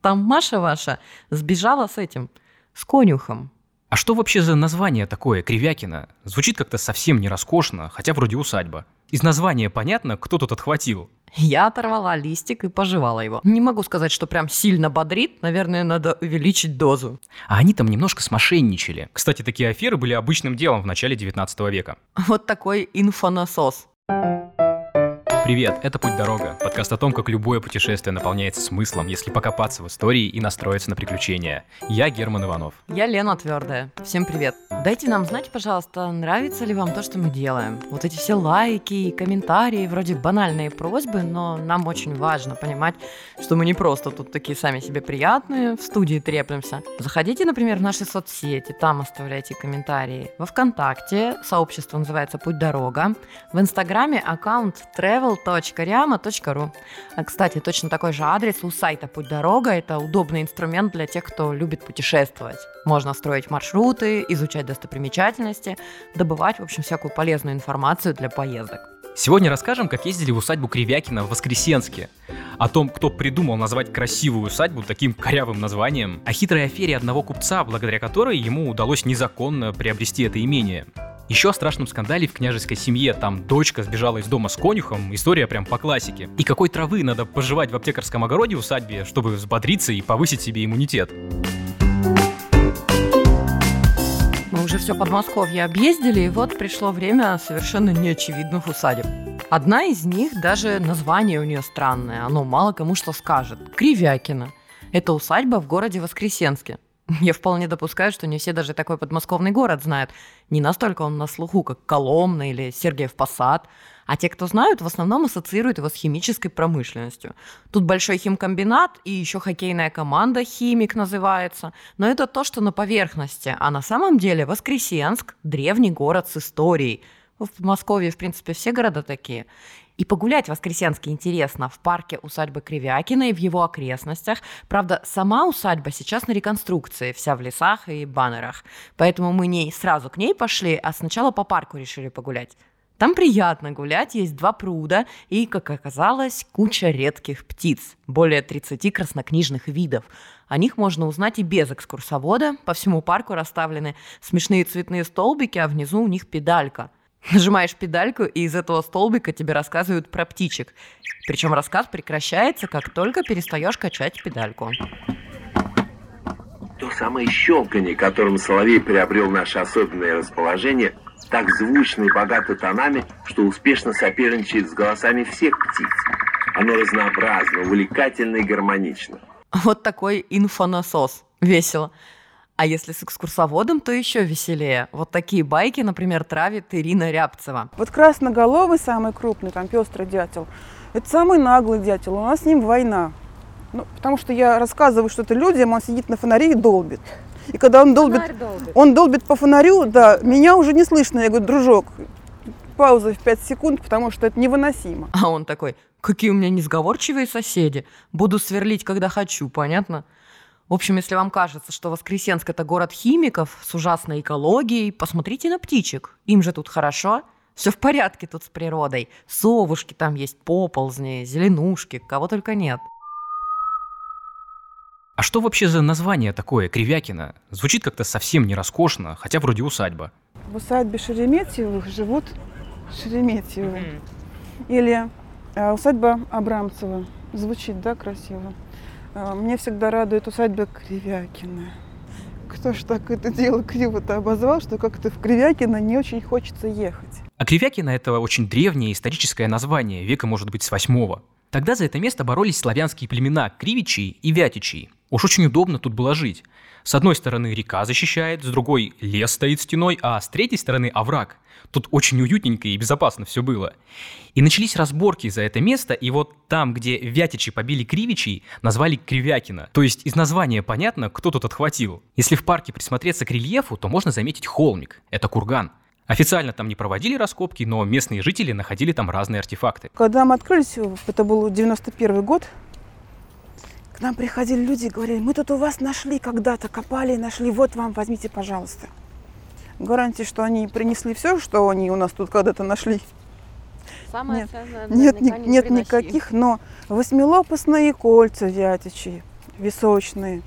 Там Маша ваша сбежала с этим, с конюхом. А что вообще за название такое, Кривякино? Звучит как-то совсем не роскошно, хотя вроде усадьба. Из названия понятно, кто тут отхватил. Я оторвала листик и пожевала его. Не могу сказать, что прям сильно бодрит. Наверное, надо увеличить дозу. А они там немножко смошенничали. Кстати, такие аферы были обычным делом в начале 19 века. Вот такой инфонасос. Привет, это «Путь Дорога», подкаст о том, как любое путешествие наполняется смыслом, если покопаться в истории и настроиться на приключения. Я Герман Иванов. Я Лена Твердая. Всем привет. Дайте нам знать, пожалуйста, нравится ли вам то, что мы делаем. Вот эти все лайки и комментарии, вроде банальные просьбы, но нам очень важно понимать, что мы не просто тут такие сами себе приятные, в студии треплемся. Заходите, например, в наши соцсети, там оставляйте комментарии. Во ВКонтакте сообщество называется «Путь Дорога», в Инстаграме аккаунт travel. А, кстати, точно такой же адрес у сайта «Путь Дорога». Это удобный инструмент для тех, кто любит путешествовать. Можно строить маршруты, изучать достопримечательности, добывать, в общем, всякую полезную информацию для поездок. Сегодня расскажем, как ездили в усадьбу Кривякино в Воскресенске, о том, кто придумал назвать красивую усадьбу таким корявым названием, о хитрой афере одного купца, благодаря которой ему удалось незаконно приобрести это имение. Еще о страшном скандале в княжеской семье, там дочка сбежала из дома с конюхом, история прям по классике. И какой травы надо пожевать в аптекарском огороде усадьбе, чтобы взбодриться и повысить себе иммунитет. Мы уже все Подмосковье объездили, и вот пришло время совершенно неочевидных усадеб. Одна из них, даже название у нее странное, оно мало кому что скажет. Кривякино. Это усадьба в городе Воскресенске. Я вполне допускаю, что не все даже такой подмосковный город знают. Не настолько он на слуху, как Коломна или Сергиев Посад. А те, кто знают, в основном ассоциируют его с химической промышленностью. Тут большой химкомбинат и еще хоккейная команда «Химик» называется. Но это то, что на поверхности. А на самом деле Воскресенск – древний город с историей. В Подмосковье, в принципе, все города такие. И погулять в Воскресенске интересно в парке усадьбы Кривякино и в его окрестностях. Правда, сама усадьба сейчас на реконструкции, вся в лесах и баннерах. Поэтому мы не сразу к ней пошли, а сначала по парку решили погулять. Там приятно гулять, есть два пруда и, как оказалось, куча редких птиц. Более 30 краснокнижных видов. О них можно узнать и без экскурсовода. По всему парку расставлены смешные цветные столбики, а внизу у них педалька. Нажимаешь педальку, и из этого столбика тебе рассказывают про птичек. Причем рассказ прекращается, как только перестаешь качать педальку. То самое щелканье, которым соловей приобрел наше особенное расположение, так звучно и богато тонами, что успешно соперничает с голосами всех птиц. Оно разнообразно, увлекательно и гармонично. Вот такой инфонасос. Весело. А если с экскурсоводом, то еще веселее. Вот такие байки, например, травит Ирина Рябцева. Вот красноголовый, самый крупный, там пестрый дятел, это самый наглый дятел, у нас с ним война. Ну, потому что я рассказываю что-то людям, он сидит на фонаре и долбит. И когда он долбит по фонарю, да, меня уже не слышно. Я говорю, дружок, пауза в 5 секунд, потому что это невыносимо. А он такой, какие у меня несговорчивые соседи, буду сверлить, когда хочу, понятно? В общем, если вам кажется, что Воскресенск – это город химиков с ужасной экологией, посмотрите на птичек. Им же тут хорошо. Все в порядке тут с природой. Совушки там есть, поползни, зеленушки, кого только нет. А что вообще за название такое, Кривякино? Звучит как-то совсем не роскошно, хотя вроде усадьба. В усадьбе Шереметьевых живут Шереметьевы. Или усадьба Абрамцева. Звучит, да, красиво? Мне всегда радует усадьба Кривякино. Кто ж так это дело криво-то обозвал, что как-то в Кривякино не очень хочется ехать. А Кривякино – это очень древнее историческое название, века, может быть, с 8-го. Тогда за это место боролись славянские племена Кривичей и Вятичей. Уж очень удобно тут было жить. С одной стороны река защищает, с другой лес стоит стеной, а с третьей стороны овраг. Тут очень уютненько и безопасно все было. И начались разборки за это место, и вот там, где вятичи побили кривичей, назвали Кривякино. То есть из названия понятно, кто тут отхватил. Если в парке присмотреться к рельефу, то можно заметить холмик. Это курган. Официально там не проводили раскопки, но местные жители находили там разные артефакты. Когда мы открылись, это был 91 год, к нам приходили люди и говорили, мы тут у вас нашли когда-то, копали и нашли, вот вам, возьмите, пожалуйста. Гарантии, что они принесли все, что они у нас тут когда-то нашли. Самое нет, ценное, нет никаких, но восьмилопастные кольца вятичи, височные,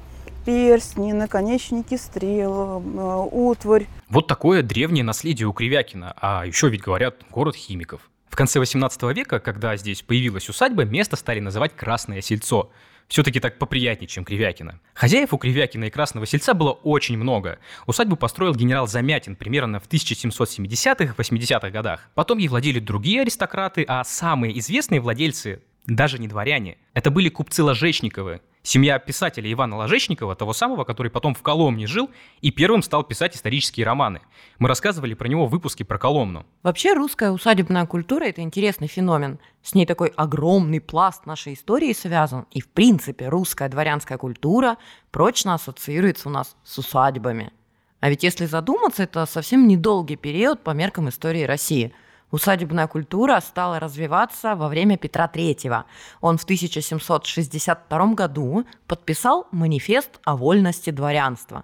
перстни, наконечники стрел, утварь. Вот такое древнее наследие у Кривякина, а еще ведь говорят город химиков. В конце 18 века, когда здесь появилась усадьба, место стали называть Красное Сельцо. Все-таки так поприятнее, чем Кривякино. Хозяев у Кривякина и Красного Сельца было очень много. Усадьбу построил генерал Замятин примерно в 1770-80-х годах. Потом ей владели другие аристократы, а самые известные владельцы даже не дворяне. Это были купцы Лажечниковы. Семья писателя Ивана Лажечникова, того самого, который потом в Коломне жил и первым стал писать исторические романы. Мы рассказывали про него в выпуске про Коломну. Вообще русская усадебная культура – это интересный феномен. С ней такой огромный пласт нашей истории связан. И в принципе русская дворянская культура прочно ассоциируется у нас с усадьбами. А ведь если задуматься, это совсем недолгий период по меркам истории России. Усадебная культура стала развиваться во время Петра III. Он в 1762 году подписал манифест о вольности дворянства.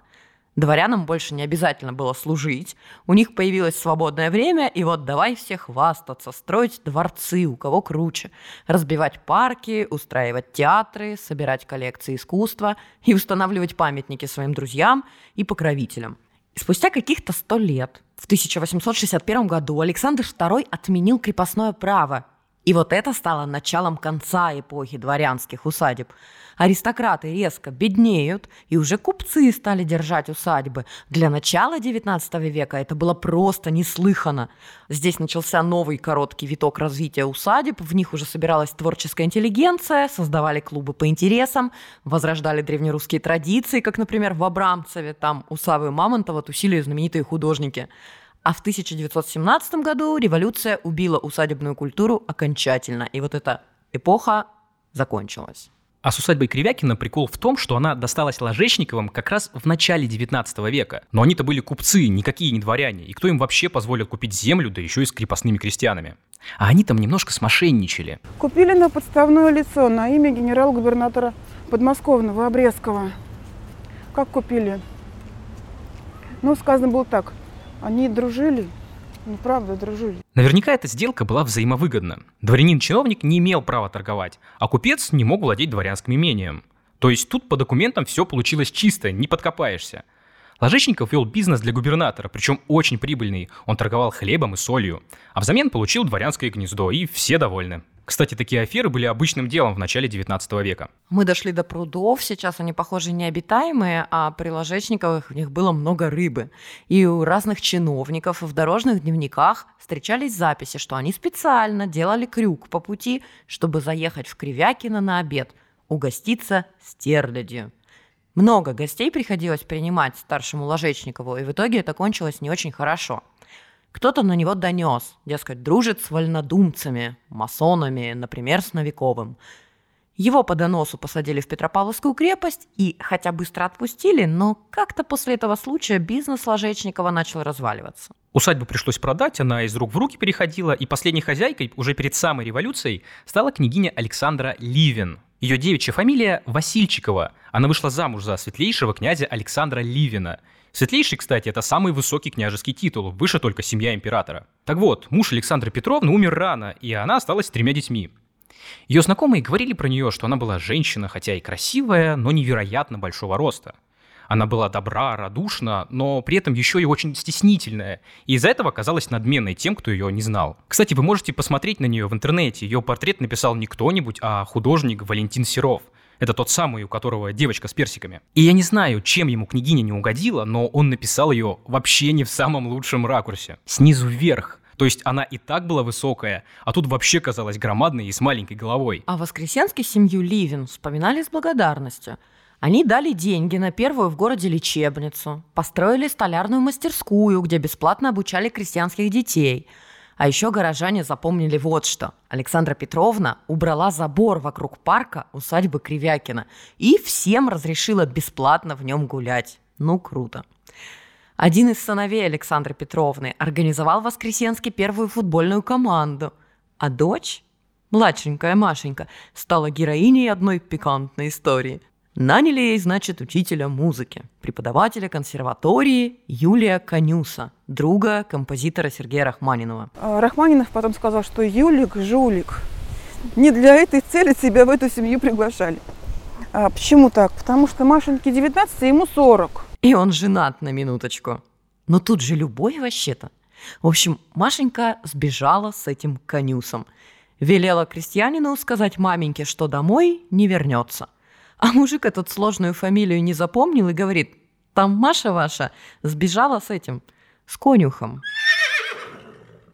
Дворянам больше не обязательно было служить, у них появилось свободное время, и вот давай все хвастаться, строить дворцы, у кого круче, разбивать парки, устраивать театры, собирать коллекции искусства и устанавливать памятники своим друзьям и покровителям. Спустя каких-то 100 лет, в 1861 году, Александр II отменил крепостное право. И вот это стало началом конца эпохи дворянских усадеб. Аристократы резко беднеют, и уже купцы стали держать усадьбы. Для начала XIX века это было просто неслыханно. Здесь начался новый короткий виток развития усадеб, в них уже собиралась творческая интеллигенция, создавали клубы по интересам, возрождали древнерусские традиции, как, например, в Абрамцеве, там у Саввы Мамонтова тусили знаменитые художники. А в 1917 году революция убила усадебную культуру окончательно, и вот эта эпоха закончилась. А с усадьбой Кривякина прикол в том, что она досталась Ложечниковым как раз в начале 19 века. Но они-то были купцы, никакие не дворяне, и кто им вообще позволил купить землю, да еще и с крепостными крестьянами? А они там немножко смошенничали. Купили на подставное лицо, на имя генерал-губернатора подмосковного Обрезкова. Как купили? Ну, сказано было так. Они дружили, ну правда дружили. Наверняка эта сделка была взаимовыгодна. Дворянин-чиновник не имел права торговать, а купец не мог владеть дворянским имением. То есть тут по документам все получилось чисто, не подкопаешься. Ложечников вел бизнес для губернатора, причем очень прибыльный. Он торговал хлебом и солью, а взамен получил дворянское гнездо, и все довольны. Кстати, такие аферы были обычным делом в начале 19 века. Мы дошли до прудов, сейчас они, похоже, необитаемые, а при Ложечниковых в них было много рыбы. И у разных чиновников в дорожных дневниках встречались записи, что они специально делали крюк по пути, чтобы заехать в Кривякино на обед, угоститься стерлядью. Много гостей приходилось принимать старшему Ложечникову, и в итоге это кончилось не очень хорошо. Кто-то на него донес, дескать, дружит с вольнодумцами, масонами, например, с Новиковым. Его по доносу посадили в Петропавловскую крепость и хотя быстро отпустили, но как-то после этого случая бизнес Ложечникова начал разваливаться. Усадьбу пришлось продать, она из рук в руки переходила, и последней хозяйкой уже перед самой революцией стала княгиня Александра Ливин. Ее девичья фамилия Васильчикова. Она вышла замуж за светлейшего князя Александра Ливина. Светлейший, кстати, это самый высокий княжеский титул, выше только семья императора. Так вот, муж Александры Петровны умер рано, и она осталась с 3 детьми. Ее знакомые говорили про нее, что она была женщина, хотя и красивая, но невероятно большого роста. Она была добра, радушна, но при этом еще и очень стеснительная, и из-за этого оказалась надменной тем, кто ее не знал. Кстати, вы можете посмотреть на нее в интернете, ее портрет написал не кто-нибудь, а художник Валентин Серов. Это тот самый, у которого девочка с персиками. И я не знаю, чем ему княгиня не угодила, но он написал ее вообще не в самом лучшем ракурсе. Снизу вверх. То есть она и так была высокая, а тут вообще казалась громадной и с маленькой головой. А в Воскресенске семью Ливин вспоминали с благодарностью. Они дали деньги на первую в городе лечебницу, построили столярную мастерскую, где бесплатно обучали крестьянских детей. А еще горожане запомнили вот что. Александра Петровна убрала забор вокруг парка усадьбы Кривякина и всем разрешила бесплатно в нем гулять. Ну, круто. Один из сыновей Александры Петровны организовал в Воскресенске первую футбольную команду, а дочь, младшенькая Машенька, стала героиней одной пикантной истории. Наняли ей, значит, учителя музыки, преподавателя консерватории Юлия Конуса, друга композитора Сергея Рахманинова. Рахманинов потом сказал, что Юлик – жулик. Не для этой цели тебя в эту семью приглашали. Почему так? Потому что Машеньке 19, а ему 40. И он женат, на минуточку. Но тут же любовь вообще-то. В общем, Машенька сбежала с этим конюсом. Велела крестьянину сказать маменьке, что домой не вернется. А мужик этот сложную фамилию не запомнил и говорит: там Маша ваша сбежала с этим, с конюхом.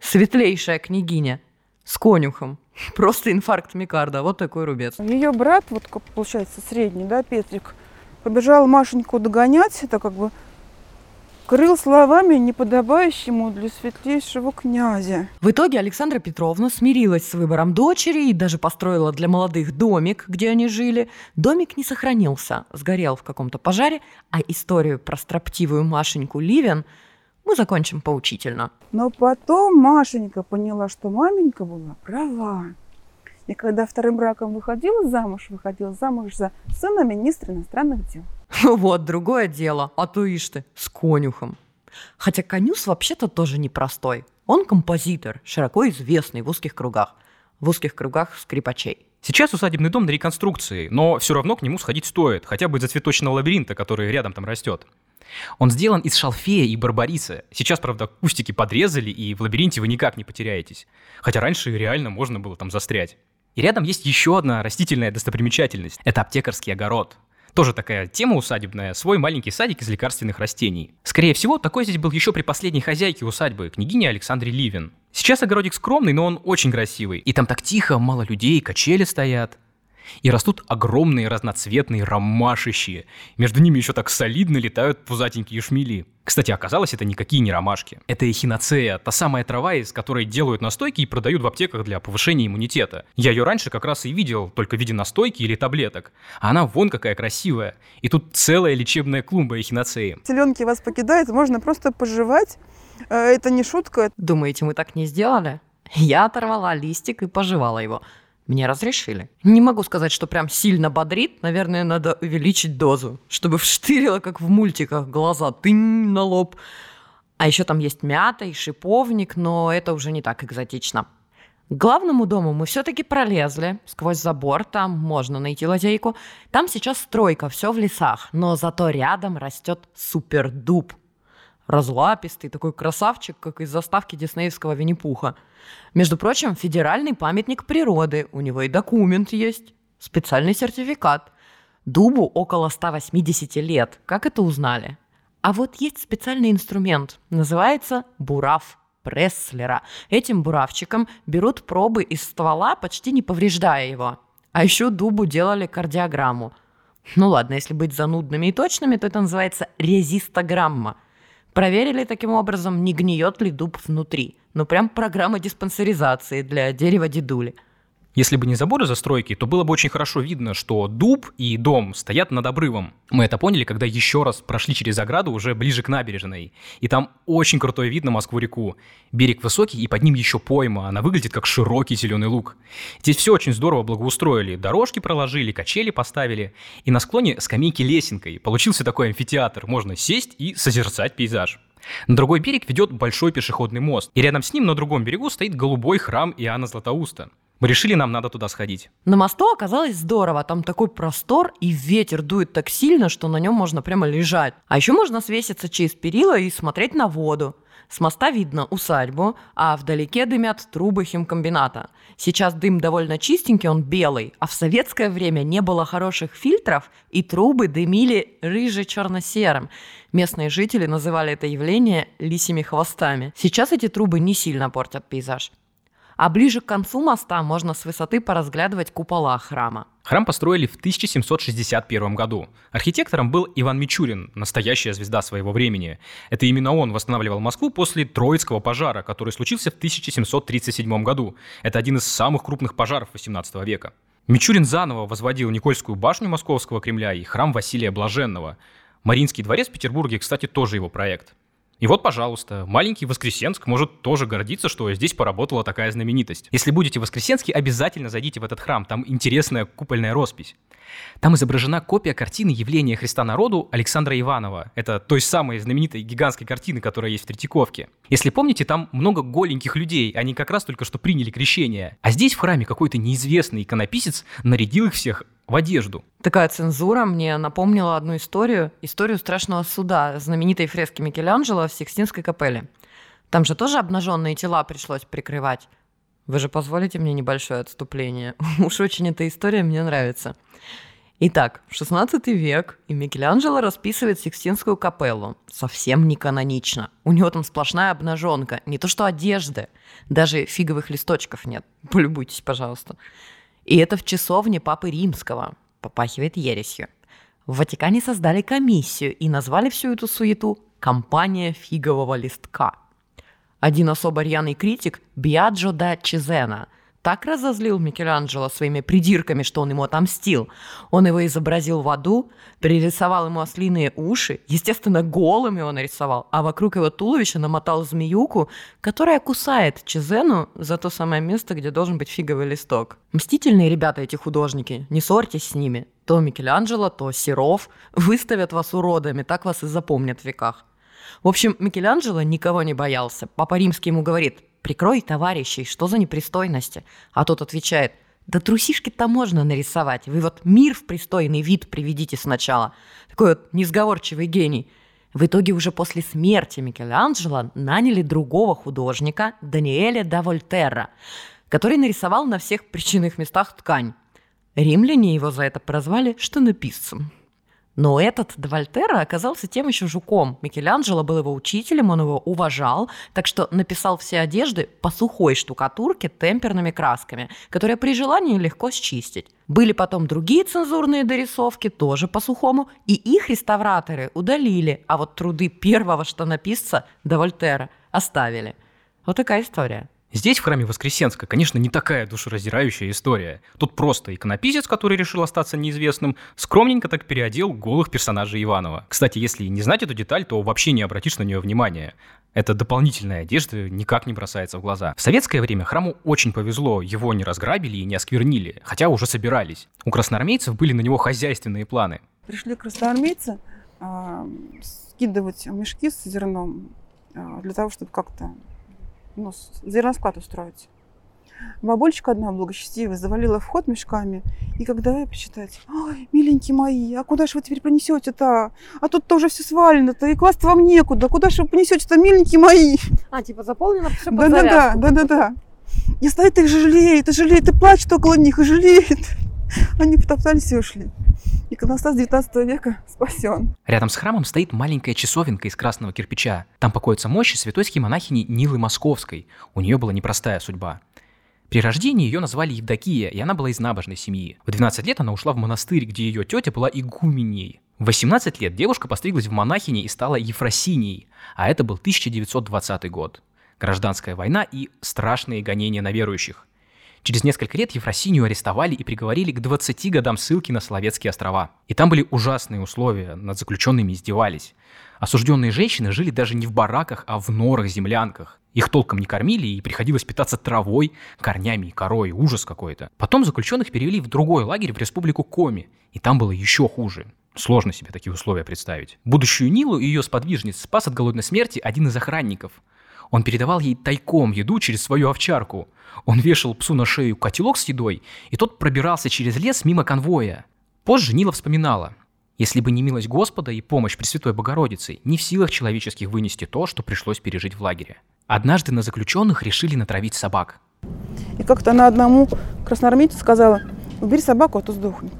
Светлейшая княгиня. С конюхом. Просто инфаркт миокарда. Вот такой рубец. Ее брат, вот получается средний, да, Петрик, побежал Машеньку догонять. Это как бы крыл словами, неподобающему для светлейшего князя. В итоге Александра Петровна смирилась с выбором дочери и даже построила для молодых домик, где они жили. Домик не сохранился, сгорел в каком-то пожаре, а историю про строптивую Машеньку Ливин мы закончим поучительно. Но потом Машенька поняла, что маменька была права. И когда вторым браком выходила замуж за сына министра иностранных дел. Вот, другое дело. А то ишь ты, с конюхом. Хотя конюс вообще-то тоже непростой. Он композитор, широко известный в узких кругах. В узких кругах скрипачей. Сейчас усадебный дом на реконструкции, но все равно к нему сходить стоит. Хотя бы из-за цветочного лабиринта, который рядом там растет. Он сделан из шалфея и барбариса. Сейчас, правда, кустики подрезали, и в лабиринте вы никак не потеряетесь. Хотя раньше реально можно было там застрять. И рядом есть еще одна растительная достопримечательность. Это аптекарский огород. Тоже такая тема усадебная. Свой маленький садик из лекарственных растений. Скорее всего, такой здесь был еще при последней хозяйке усадьбы, княгине Александре Ливин. Сейчас огородик скромный, но он очень красивый. И там так тихо, мало людей, качели стоят. И растут огромные разноцветные ромашищи. Между ними еще так солидно летают пузатенькие шмели. Кстати, оказалось, это никакие не ромашки. Это эхинацея, та самая трава, из которой делают настойки и продают в аптеках для повышения иммунитета. Я ее раньше как раз и видел, только в виде настойки или таблеток. А она вон какая красивая. И тут целая лечебная клумба эхинацеи. Селенки вас покидают, можно просто пожевать. Это не шутка. Думаете, мы так не сделали? Я оторвала листик и пожевала его. Мне разрешили. Не могу сказать, что прям сильно бодрит. Наверное, надо увеличить дозу, чтобы вштырило, как в мультиках, глаза тынь на лоб. А еще там есть мята и шиповник, но это уже не так экзотично. К главному дому мы все-таки пролезли. Сквозь забор, там можно найти лазейку. Там сейчас стройка, все в лесах. Но зато рядом растет супердуб. Разлапистый, такой красавчик, как из заставки диснеевского Винни-Пуха. Между прочим, федеральный памятник природы. У него и документ есть, специальный сертификат. Дубу около 180 лет. Как это узнали? А вот есть специальный инструмент. Называется бурав Пресслера. Этим буравчиком берут пробы из ствола, почти не повреждая его. А еще дубу делали кардиограмму. Ну ладно, если быть занудными и точными, то это называется резистограмма. Проверили таким образом, не гниет ли дуб внутри. Ну, прям программа диспансеризации для дерева-дедули. Если бы не заборы застройки, то было бы очень хорошо видно, что дуб и дом стоят над обрывом. Мы это поняли, когда еще раз прошли через ограду уже ближе к набережной. И там очень крутой вид на Москву-реку. Берег высокий, и под ним еще пойма. Она выглядит как широкий зеленый луг. Здесь все очень здорово благоустроили. Дорожки проложили, качели поставили. И на склоне скамейки лесенкой. Получился такой амфитеатр. Можно сесть и созерцать пейзаж. На другой берег ведет большой пешеходный мост. И рядом с ним на другом берегу стоит голубой храм Иоанна Златоуста. Мы решили, нам надо туда сходить. На мосту оказалось здорово. Там такой простор, и ветер дует так сильно, что на нем можно прямо лежать. А еще можно свеситься через перила и смотреть на воду. С моста видно усадьбу, а вдалеке дымят трубы химкомбината. Сейчас дым довольно чистенький, он белый. А в советское время не было хороших фильтров, и трубы дымили рыже-черно-серым. Местные жители называли это явление лисьими хвостами. Сейчас эти трубы не сильно портят пейзаж. А ближе к концу моста можно с высоты поразглядывать купола храма. Храм построили в 1761 году. Архитектором был Иван Мичурин, настоящая звезда своего времени. Это именно он восстанавливал Москву после Троицкого пожара, который случился в 1737 году. Это один из самых крупных пожаров XVIII века. Мичурин заново возводил Никольскую башню Московского Кремля и храм Василия Блаженного. Мариинский дворец в Петербурге, кстати, тоже его проект. И вот, пожалуйста, маленький Воскресенск может тоже гордиться, что здесь поработала такая знаменитость. Если будете в Воскресенске, обязательно зайдите в этот храм, там интересная купольная роспись. Там изображена копия картины «Явление Христа народу» Александра Иванова. Это той самой знаменитой гигантской картины, которая есть в Третьяковке. Если помните, там много голеньких людей, они как раз только что приняли крещение. А здесь в храме какой-то неизвестный иконописец нарядил их всех в одежду. Такая цензура мне напомнила одну историю. Историю страшного суда, знаменитой фрески Микеланджело в Сикстинской капелле. Там же тоже обнаженные тела пришлось прикрывать. Вы же позволите мне небольшое отступление? Уж очень эта история мне нравится. Итак, 16 век, и Микеланджело расписывает Сикстинскую капеллу. Совсем не канонично. У него там сплошная обнаженка. Не то что одежды. Даже фиговых листочков нет. Полюбуйтесь, пожалуйста. И это в часовне Папы Римского. Попахивает ересью. В Ватикане создали комиссию и назвали всю эту суету «Компания фигового листка». Один особо рьяный критик, Биаджо да Чезена, так разозлил Микеланджело своими придирками, что он ему отомстил. Он его изобразил в аду, пририсовал ему ослиные уши, естественно, голым его нарисовал, а вокруг его туловища намотал змеюку, которая кусает Чезену за то самое место, где должен быть фиговый листок. Мстительные ребята эти художники, не ссорьтесь с ними. То Микеланджело, то Серов выставят вас уродами, так вас и запомнят в веках. В общем, Микеланджело никого не боялся. Папа Римский ему говорит: «Прикрой товарищей, что за непристойности?» А тот отвечает: «Да трусишки-то можно нарисовать, вы вот мир в пристойный вид приведите сначала». Такой вот несговорчивый гений. В итоге уже после смерти Микеланджело наняли другого художника, Даниэле да Вольтерра, который нарисовал на всех причинных местах ткань. Римляне его за это прозвали «штанописцем». Но этот да Вольтерра оказался тем еще жуком. Микеланджело был его учителем, он его уважал, так что написал все одежды по сухой штукатурке темперными красками, которые при желании легко счистить. Были потом другие цензурные дорисовки, тоже по-сухому, и их реставраторы удалили, а вот труды первого штанописца да Вольтерра оставили. Вот такая история. Здесь, в храме Воскресенска, конечно, не такая душераздирающая история. Тут просто иконописец, который решил остаться неизвестным, скромненько так переодел голых персонажей Иванова. Кстати, если не знать эту деталь, то вообще не обратишь на нее внимания. Эта дополнительная одежда никак не бросается в глаза. В советское время храму очень повезло, его не разграбили и не осквернили, хотя уже собирались. У красноармейцев были на него хозяйственные планы. Пришли красноармейцы скидывать мешки с зерном для того, чтобы как-то... зерносклад устроить. Бабульчика одна благочестивая завалила вход мешками, и когда я почитать: «Ой, миленькие мои, а куда же вы теперь принесете-то? А тут-то уже все свалено-то, и класть вам некуда. Куда же вы принесете-то, миленькие мои?» А, типа заполнено все под зарядку. Да. И стоит их жалеет, и жалеет, и плачет около них, и жалеет. Они потоптались и ушли. Иконостас 19 века спасен. Рядом с храмом стоит маленькая часовенка из красного кирпича. Там покоятся мощи святой монахини Нилы Московской. У нее была непростая судьба. При рождении ее назвали Евдокия, и она была из набожной семьи. В 12 лет она ушла в монастырь, где ее тетя была игуменей. В 18 лет девушка постриглась в монахини и стала Ефросиней, а это был 1920 год. Гражданская война и страшные гонения на верующих. Через несколько лет Ефросинью арестовали и приговорили к 20 годам ссылки на Соловецкие острова. И там были ужасные условия, над заключенными издевались. Осужденные женщины жили даже не в бараках, а в норах-землянках. Их толком не кормили, и приходилось питаться травой, корнями и корой. Ужас какой-то. Потом заключенных перевели в другой лагерь, в республику Коми. И там было еще хуже. Сложно себе такие условия представить. Будущую Нилу и ее сподвижниц спас от голодной смерти один из охранников. Он передавал ей тайком еду через свою овчарку. Он вешал псу на шею котелок с едой, и тот пробирался через лес мимо конвоя. Позже Нила вспоминала: «Если бы не милость Господа и помощь Пресвятой Богородицы, не в силах человеческих вынести то, что пришлось пережить в лагере». Однажды на заключенных решили натравить собак. И как-то она одному красноармейцу сказала: «Убери собаку, а то сдохнет».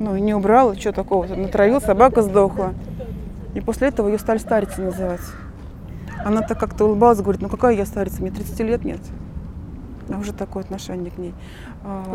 И не убрала, что такого, натравил, собака сдохла. И после этого ее стали старицей называть. Она так как-то улыбалась, говорит: какая я старица, мне 30 лет нет. А уже такое отношение к ней.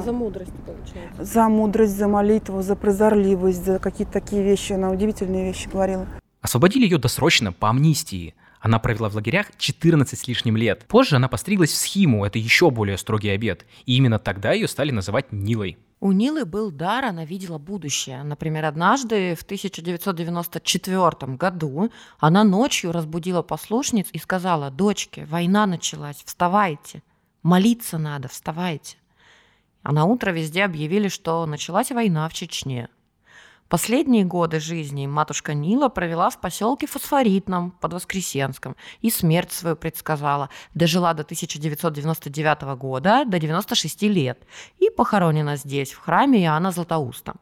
За мудрость, получается. За мудрость, за молитву, за прозорливость, за какие-то такие вещи. Она удивительные вещи говорила. Освободили ее досрочно по амнистии. Она провела в лагерях 14 с лишним лет. Позже она постриглась в схиму, это еще более строгий обет. И именно тогда ее стали называть Нилой. У Нилы был дар, она видела будущее. Например, однажды в 1994 году она ночью разбудила послушниц и сказала: «Дочки, война началась, вставайте, молиться надо, вставайте». А на утро везде объявили, что началась война в Чечне. Последние годы жизни матушка Нила провела в поселке Фосфоритном под Воскресенском и смерть свою предсказала. Дожила до 1999 года, до 96 лет, и похоронена здесь, в храме Иоанна Златоуста.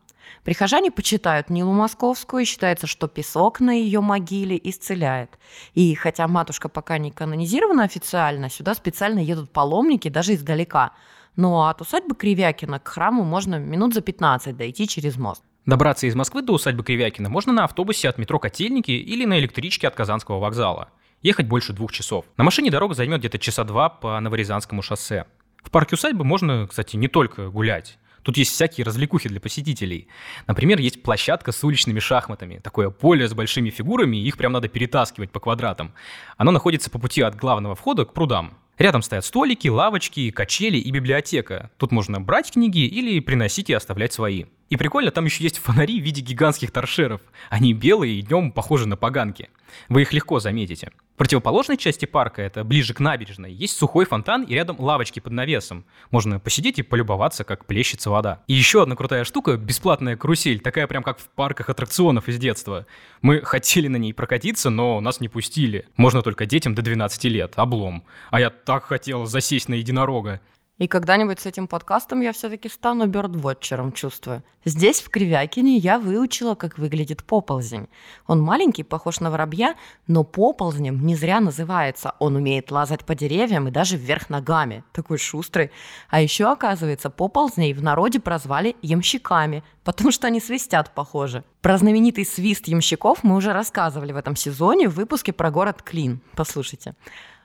Прихожане почитают Нилу Московскую, и считается, что песок на ее могиле исцеляет. И хотя матушка пока не канонизирована официально, сюда специально едут паломники даже издалека. Но от усадьбы Кривякина к храму можно минут за 15 дойти через мост. Добраться из Москвы до усадьбы Кривякина можно на автобусе от метро Котельники или на электричке от Казанского вокзала. Ехать больше 2 часов. На машине дорога займет где-то 2 часа по Новорязанскому шоссе. В парке усадьбы можно, кстати, не только гулять. Тут есть всякие развлекухи для посетителей. Например, есть площадка с уличными шахматами. Такое поле с большими фигурами, их прям надо перетаскивать по квадратам. Оно находится по пути от главного входа к прудам. Рядом стоят столики, лавочки, качели и библиотека. Тут можно брать книги или приносить и оставлять свои. И прикольно, там еще есть фонари в виде гигантских торшеров. Они белые и днем похожи на поганки. Вы их легко заметите. В противоположной части парка, это ближе к набережной, есть сухой фонтан и рядом лавочки под навесом. Можно посидеть и полюбоваться, как плещется вода. И еще одна крутая штука — бесплатная карусель, такая прям как в парках аттракционов из детства. Мы хотели на ней прокатиться, но нас не пустили. Можно только детям до 12 лет. Облом. А я так хотел засесть на единорога. И когда-нибудь с этим подкастом я все-таки стану бёрдвотчером, чувствую. Здесь, в Кривякине, я выучила, как выглядит поползень. Он маленький, похож на воробья, но поползнем не зря называется. Он умеет лазать по деревьям и даже вверх ногами. Такой шустрый. А еще, оказывается, поползней в народе прозвали ямщиками, потому что они свистят, похоже. Про знаменитый свист ямщиков мы уже рассказывали в этом сезоне в выпуске про город Клин. Послушайте.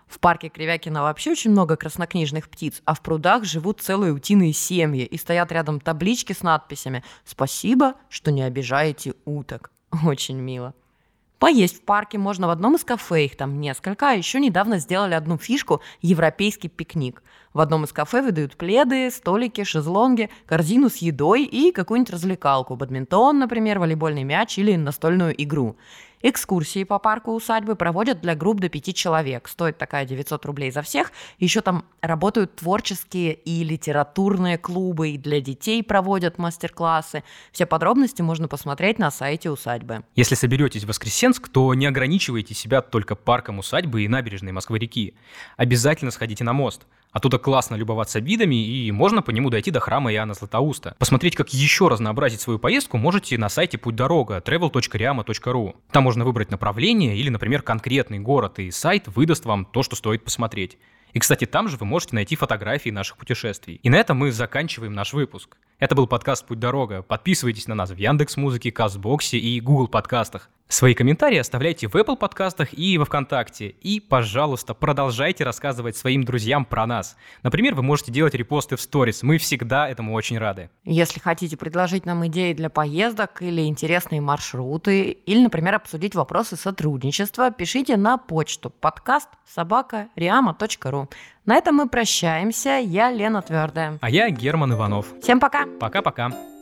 В парке Кривякина вообще очень много краснокнижных птиц, а в прудах живут целые утиные семьи, и стоят рядом таблички с надписями «Спасибо, что не обижаете уток». Очень мило. Поесть в парке можно в одном из кафе, их там несколько, а еще недавно сделали одну фишку – европейский пикник. В одном из кафе выдают пледы, столики, шезлонги, корзину с едой и какую-нибудь развлекалку – бадминтон, например, волейбольный мяч или настольную игру. Экскурсии по парку усадьбы проводят для групп до 5 человек. Стоит такая 900 рублей за всех. Еще там работают творческие и литературные клубы, и для детей проводят мастер-классы. Все подробности можно посмотреть на сайте усадьбы. Если соберетесь в Воскресенск, то не ограничивайте себя только парком усадьбы и набережной Москвы-реки. Обязательно сходите на мост. Оттуда классно любоваться видами, и можно по нему дойти до храма Иоанна Златоуста. Посмотреть, как еще разнообразить свою поездку, можете на сайте Путь Дорога travel.riama.ru. Там можно выбрать направление или, например, конкретный город, и сайт выдаст вам то, что стоит посмотреть. И, кстати, там же вы можете найти фотографии наших путешествий. И на этом мы заканчиваем наш выпуск. Это был подкаст «Путь Дорога». Подписывайтесь на нас в Яндекс.Музыке, Кастбоксе и Google подкастах. Свои комментарии оставляйте в Apple подкастах и во Вконтакте. И, пожалуйста, продолжайте рассказывать своим друзьям про нас. Например, вы можете делать репосты в сторис. Мы всегда этому очень рады. Если хотите предложить нам идеи для поездок или интересные маршруты, или, например, обсудить вопросы сотрудничества, пишите на почту podcast@riama.ru. На этом мы прощаемся. Я Лена Твердая. А я Герман Иванов. Всем пока. Пока-пока.